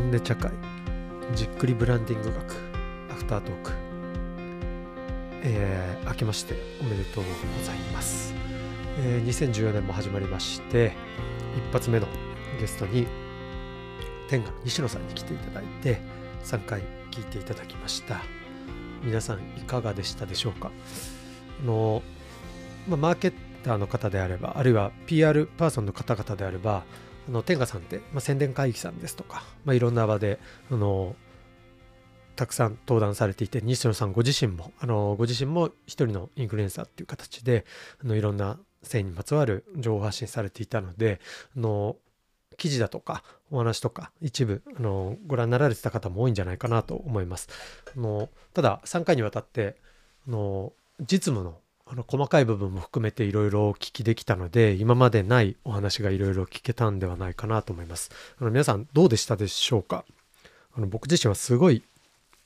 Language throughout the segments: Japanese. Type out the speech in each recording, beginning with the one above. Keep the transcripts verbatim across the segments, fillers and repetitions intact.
本音茶会、じっくりブランディング学、アフタートーク、えー、明けましておめでとうございます。えー、にせんじゅうよねんも始まりまして、一発目のゲストに天下の西野さんに来ていただいて、さんかい聞いていただきました。皆さんいかがでしたでしょうか。あの、まあ、マーケッターの方であれば、あるいは ピーアール パーソンの方々であれば、あの天下さんって、まあ、宣伝会議さんですとか、まあ、いろんな場であのたくさん登壇されていて、西野さんご自身もあのご自身も一人のインフルエンサーっていう形で、あのいろんな性にまつわる情報発信されていたので、あの記事だとかお話とか一部あのご覧になられてた方も多いんじゃないかなと思います。あのたださんかいにわたってあの実務のあの細かい部分も含めていろいろお聞きできたので、今までないお話がいろいろ聞けたんではないかなと思います。あの皆さんどうでしたでしょうか。あの僕自身はすごい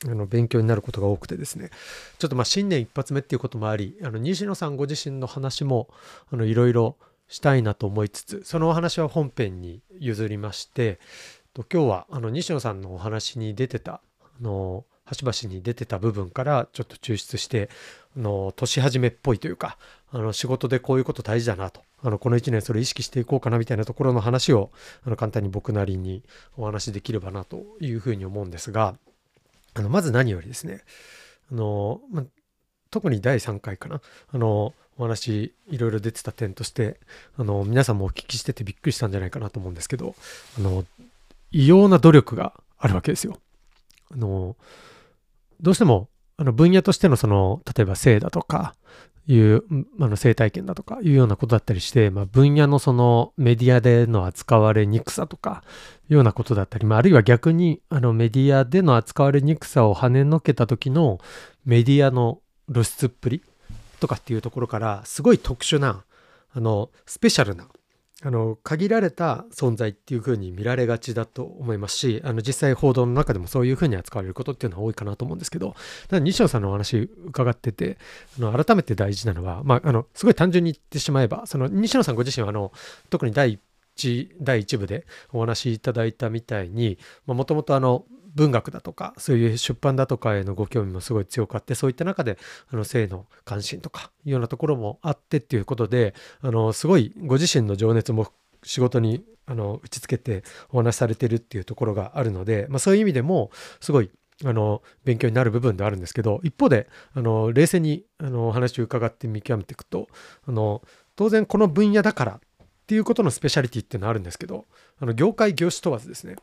あの勉強になることが多くてですね、ちょっとまあ新年一発目っていうこともあり、あの西野さんご自身の話もいろいろしたいなと思いつつ、そのお話は本編に譲りまして、と今日はあの西野さんのお話に出てたあの端々に出てた部分からちょっと抽出して、あの年始めっぽいというか、あの仕事でこういうこと大事だなと、あのこのいちねんそれ意識していこうかなみたいなところの話をあの簡単に僕なりにお話できればなというふうに思うんですが、あのまず何よりですね、あの、ま、特にだいさんかいかな、あのお話いろいろ出てた点として、あの皆さんもお聞きしててびっくりしたんじゃないかなと思うんですけど、あの異様な努力があるわけですよ。あのどうしてもあの分野としてのその例えば性だとかいうあの性体験だとかいうようなことだったりして、まあ、分野のそのメディアでの扱われにくさとかいうようなことだったり、まあ、あるいは逆にあのメディアでの扱われにくさを跳ねのけた時のメディアの露出っぷりとかっていうところから、すごい特殊なあのスペシャルなあの限られた存在っていう風に見られがちだと思いますし、あの実際報道の中でもそういう風に扱われることっていうのは多いかなと思うんですけど、ただ西野さんのお話伺ってて、あの改めて大事なのは、まあ、あのすごい単純に言ってしまえば、その西野さんご自身はあの特に第一、第一部でお話いただいたみたいに、もともとあの文学だとかそういう出版だとかへのご興味もすごい強くあって、そういった中であの性の関心とかいうようなところもあってっていうことで、あのすごいご自身の情熱も仕事にあの打ちつけてお話しされてるっていうところがあるので、まあ、そういう意味でもすごいあの勉強になる部分であるんですけど、一方であの冷静にあのお話を伺って見極めていくと、あの当然この分野だからっていうことのスペシャリティっていうのはあるんですけど、あの業界業種問わずですね、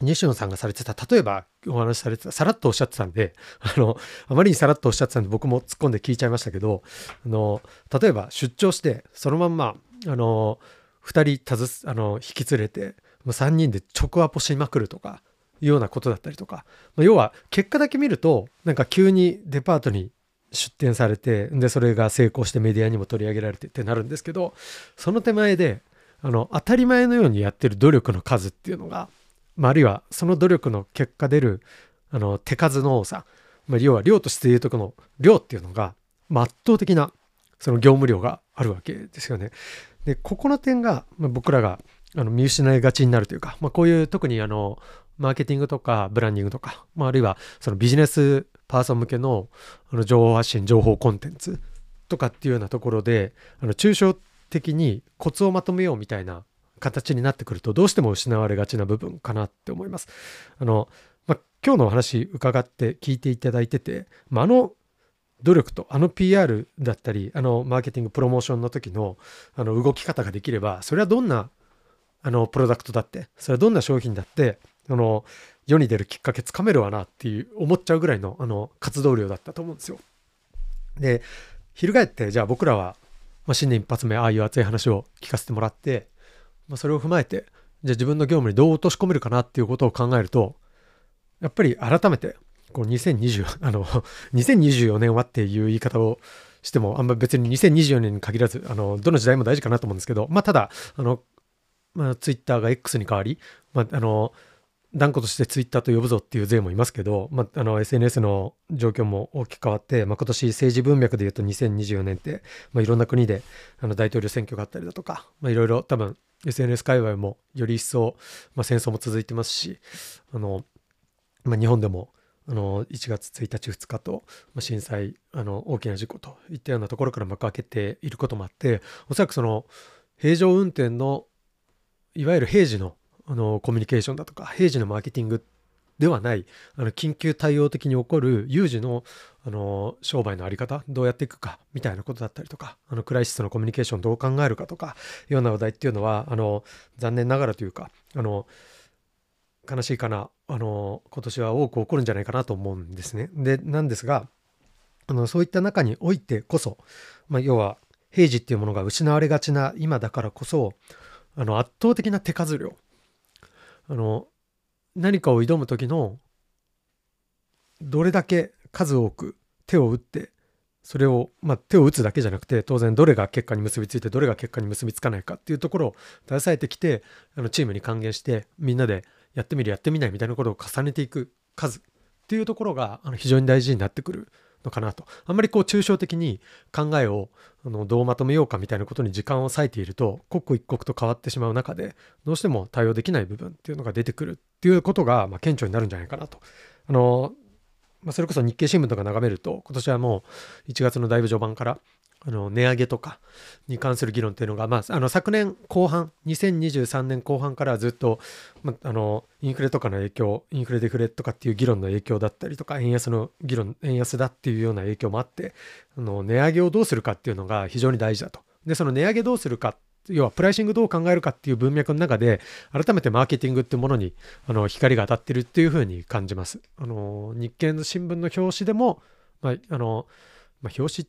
西野さんがされてた、例えばお話しされてた、さらっとおっしゃってたんで、あの、あまりにさらっとおっしゃってたんで、僕も突っ込んで聞いちゃいましたけど、あの、例えば出張して、そのまんま、あの、ふたりたず、あの、引き連れて、さんにんで直アポしまくるとか、いうようなことだったりとか、要は、結果だけ見ると、なんか急にデパートに出展されて、で、それが成功してメディアにも取り上げられてってなるんですけど、その手前で、あの、当たり前のようにやってる努力の数っていうのが、まあ、あるいはその努力の結果出るあの手数の多さ、まあ、要は量としていうとこの量っていうのが、まあ、圧倒的なその業務量があるわけですよね。でここの点が、まあ、僕らがあの見失いがちになるというか、まあ、こういう特にあのマーケティングとかブランディングとか、まあ、あるいはそのビジネスパーソン向け の, あの情報発信情報コンテンツとかっていうようなところで、あの抽象的にコツをまとめようみたいな形になってくると、どうしても失われがちな部分かなって思います。あの、まあ、今日のお話伺って聞いていただいてて、まあ、あの努力とあの ピーアール だったり、あのマーケティングプロモーションの時 の, あの動き方ができれば、それはどんなあのプロダクトだって、それはどんな商品だって、あの世に出るきっかけつかめるわなっていう思っちゃうぐらい の, あの活動量だったと思うんですよ。で翻ってじゃあ僕らは、まあ、新年一発目ああいう熱い話を聞かせてもらって、まあ、それを踏まえて、じゃあ自分の業務にどう落とし込めるかなっていうことを考えると、やっぱり改めてこう2020あのにせんにじゅうよねんはっていう言い方をしても、あんま別ににせんにじゅうよねんに限らず、あのどの時代も大事かなと思うんですけど、まあ、ただあの、まあ、Twitter が X に変わり、まあ、あの断固として Twitter と呼ぶぞっていう勢もいますけど、まあ、あの エスエヌエス の状況も大きく変わって、まあ、今年政治文脈でいうとにせんにじゅうよねんって、まあ、いろんな国であの大統領選挙があったりだとか、まあ、いろいろ多分エスエヌエス 界隈もより一層、まあ、戦争も続いてますし、あの、まあ、日本でもあのいちがつついたちふつかと、まあ、震災、あの大きな事故といったようなところから幕開けていることもあって、おそらくその平常運転のいわゆる平時の、あのコミュニケーションだとか平時のマーケティングではない、あの緊急対応的に起こる有事の、あの商売の在り方どうやっていくかみたいなことだったりとか、あのクライシスのコミュニケーションどう考えるかとかいうような話題っていうのは、あの残念ながらというか、あの悲しいかな、あの今年は多く起こるんじゃないかなと思うんですね。でなんですが、あのそういった中においてこそ、まあ、要は平時っていうものが失われがちな今だからこそ、あの圧倒的な手数料、あの何かを挑む時のどれだけ数多く手を打って、それを、まあ、手を打つだけじゃなくて当然どれが結果に結びついてどれが結果に結びつかないかっていうところを携えてきて、あのチームに還元してみんなでやってみるやってみないみたいなことを重ねていく数っていうところが、あの非常に大事になってくるのかなと。あんまりこう抽象的に考えをあのどうまとめようかみたいなことに時間を割いていると、刻一刻と変わってしまう中でどうしても対応できない部分っていうのが出てくるっていうことが、まあ顕著になるんじゃないかなと。あの、まあ、それこそ日経新聞とか眺めると、今年はもういちがつのだいぶ序盤からあの値上げとかに関する議論っていうのが、まあ、あの昨年後半にせんにじゅうさんねんこう半からずっと、ま、あのインフレとかの影響、インフレデフレとかっていう議論の影響だったりとか、円安の議論、円安だっていうような影響もあって、あの値上げをどうするかっていうのが非常に大事だと。でその値上げどうするか、要はプライシングどう考えるかっていう文脈の中で改めてマーケティングっていうものにあの光が当たってるっていうふうに感じます。あの日経の新聞の表紙でも、まああのまあ、表紙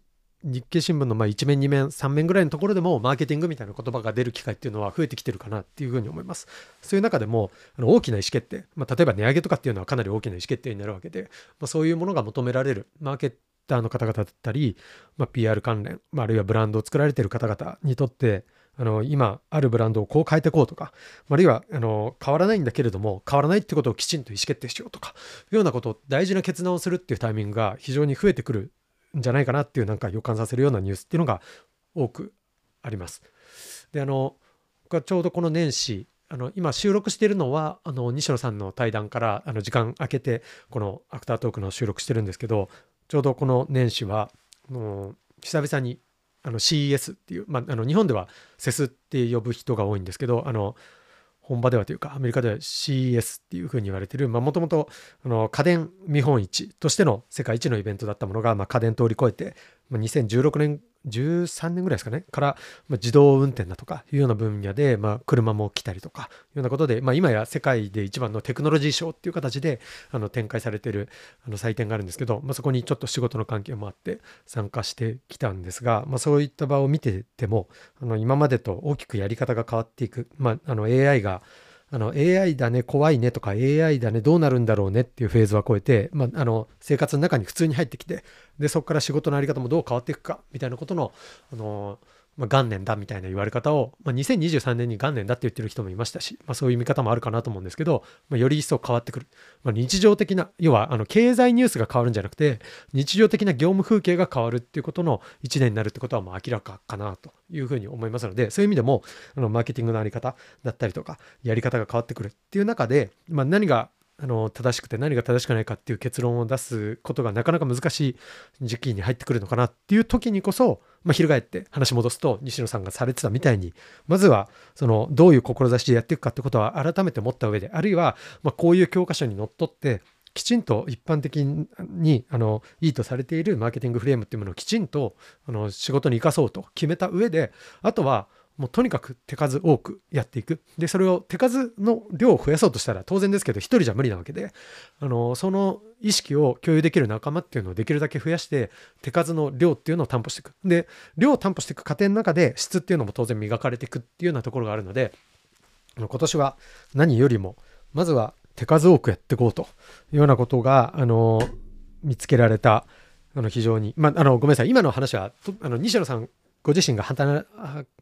日経新聞のまあいちめんにめんさんめんぐらいのところでもマーケティングみたいな言葉が出る機会っていうのは増えてきてるかなっていうふうに思います。そういう中でもあの大きな意思決定、まあ、例えば値上げとかっていうのはかなり大きな意思決定になるわけで、まあ、そういうものが求められるマーケターの方々だったり、まあ、ピーアール 関連、まあ、あるいはブランドを作られている方々にとって、あの今あるブランドをこう変えていこうとか、あるいはあの変わらないんだけれども変わらないってことをきちんと意思決定しようとかいうようなことを、大事な決断をするっていうタイミングが非常に増えてくるんじゃないかなっていう、なんか予感させるようなニュースっていうのが多くあります。であの僕はちょうどこの年始、あの今収録しているのはあの西野さんの対談からあの時間空けてこのアフタートークの収録してるんですけど、ちょうどこの年始はあの久々にあの シーイーエス っていう、まあ、あの日本ではセスって呼ぶ人が多いんですけど、あの本場ではというかアメリカでは シーイーエス っていうふうに言われている、もともと家電見本市としての世界一のイベントだったものが、まあ、家電通り越えて、まあ、にせんじゅうろくねんじゅうさんねんぐらいですかねから、まあ、自動運転だとかいうような分野で、まあ、車も来たりとかいうようなことで、まあ、今や世界で一番のテクノロジーショーっていう形であの展開されているあの祭典があるんですけど、まあ、そこにちょっと仕事の関係もあって参加してきたんですが、まあ、そういった場を見ててもあの今までと大きくやり方が変わっていく、まあ、あの エーアイ があの エーアイ だね怖いねとか エーアイ だねどうなるんだろうねっていうフェーズは超えて、まあ、あの生活の中に普通に入ってきて、でそこから仕事の在り方もどう変わっていくかみたいなことの、あの、まあ、元年だみたいな言われ方を、まあ、にせんにじゅうさんねんに元年だって言ってる人もいましたし、まあ、そういう見方もあるかなと思うんですけど、まあ、より一層変わってくる、まあ、日常的な、要はあの経済ニュースが変わるんじゃなくて日常的な業務風景が変わるっていうことのいちねんになるってことはもう明らかかなというふうに思いますので、そういう意味でもあのマーケティングの在り方だったりとかやり方が変わってくるっていう中で、まあ、何があの正しくて何が正しくないかっていう結論を出すことがなかなか難しい時期に入ってくるのかなっていう時にこそ、まあ、翻って話戻すと西野さんがされてたみたいに、まずはそのどういう志でやっていくかってことは改めて持った上で、あるいはまあこういう教科書にのっとってきちんと一般的にあのいいとされているマーケティングフレームっていうものをきちんとあの仕事に生かそうと決めた上で、あとはもうとにかく手数多くやっていく。でそれを手数の量を増やそうとしたら当然ですけど一人じゃ無理なわけで、あのその意識を共有できる仲間っていうのをできるだけ増やして手数の量っていうのを担保していく。で量を担保していく過程の中で質っていうのも当然磨かれていくっていうようなところがあるので、今年は何よりもまずは手数多くやっていこうというようなことがあの見つけられた、あの非常に、まあ、あのごめんなさい今の話はあの西野さんご自身が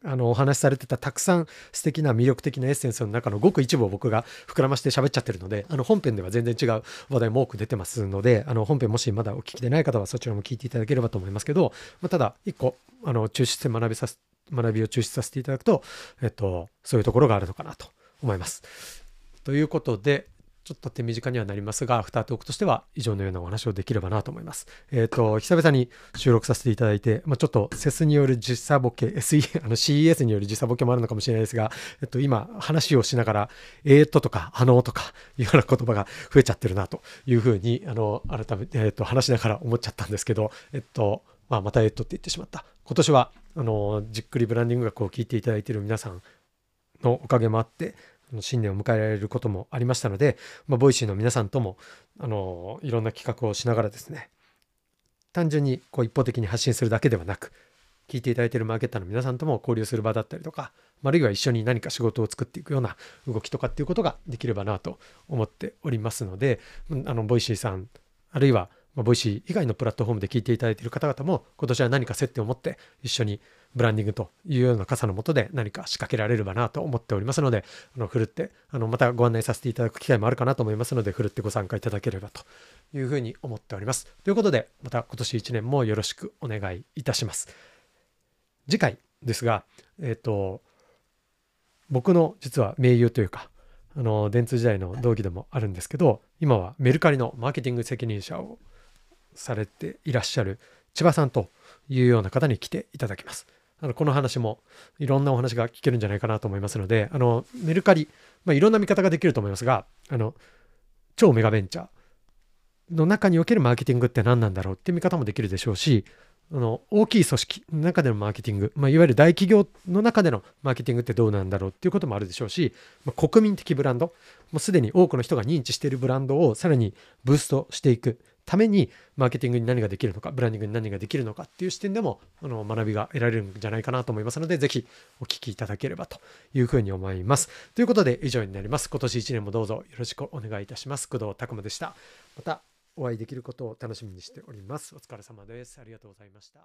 あのお話しされてたたくさん素敵な魅力的なエッセンスの中のごく一部を僕が膨らまして喋っちゃってるので、あの本編では全然違う話題も多く出てますので、あの本編もしまだお聞きでない方はそちらも聞いていただければと思いますけど、まあ、ただ一個あの抽出して学びさせ学びを抽出させていただくと、えっと、そういうところがあるのかなと思います。ということで、ちょっと手短にはなりますが、アフタートークとしては以上のようなお話をできればなと思います。えっと、久々に収録させていただいて、まあ、ちょっとセスによる時差ボケ、エスイー、あの シーイーエス による時差ボケもあるのかもしれないですが、えっと、今話をしながら、えーっととか、あのーとかいうような言葉が増えちゃってるなというふうに、あの、改めて、えっと、話しながら思っちゃったんですけど、えっと、まあ、またえっとって言ってしまった。今年は、あの、じっくりブランディング学を聞いていただいている皆さんのおかげもあって、新年を迎えられることもありましたので、まあ、ボイシーの皆さんともあのいろんな企画をしながらですね、単純にこう一方的に発信するだけではなく、聞いていただいているマーケッターの皆さんとも交流する場だったりとか、あるいは一緒に何か仕事を作っていくような動きとかっていうことができればなと思っておりますので、あのボイシーさん、あるいはボイシー以外のプラットフォームで聞いていただいている方々も、今年は何か接点を持って一緒にブランディングというような傘の下で何か仕掛けられればなと思っておりますので、あのふるってあのまたご案内させていただく機会もあるかなと思いますので、ふるってご参加いただければというふうに思っております。ということで、また今年いちねんもよろしくお願いいたします。次回ですが、えっと、僕の実は盟友というか、あの電通時代の同期でもあるんですけど、今はメルカリのマーケティング責任者をされていらっしゃる千葉さんというような方に来ていただきます。あのこの話もいろんなお話が聞けるんじゃないかなと思いますので、あのメルカリ、まあ、いろんな見方ができると思いますが、あの超メガベンチャーの中におけるマーケティングって何なんだろうって見方もできるでしょうし、あの大きい組織の中でのマーケティング、まあ、いわゆる大企業の中でのマーケティングってどうなんだろうっていうこともあるでしょうし、まあ、国民的ブランド、もうすでに多くの人が認知しているブランドをさらにブーストしていくために、マーケティングに何ができるのか、ブランディングに何ができるのかっていう視点でもあの学びが得られるんじゃないかなと思いますので、ぜひお聞きいただければというふうに思います。ということで以上になります。今年いちねんもどうぞよろしくお願いいたします。工藤拓磨でした。またお会いできることを楽しみにしております。お疲れ様です。ありがとうございました。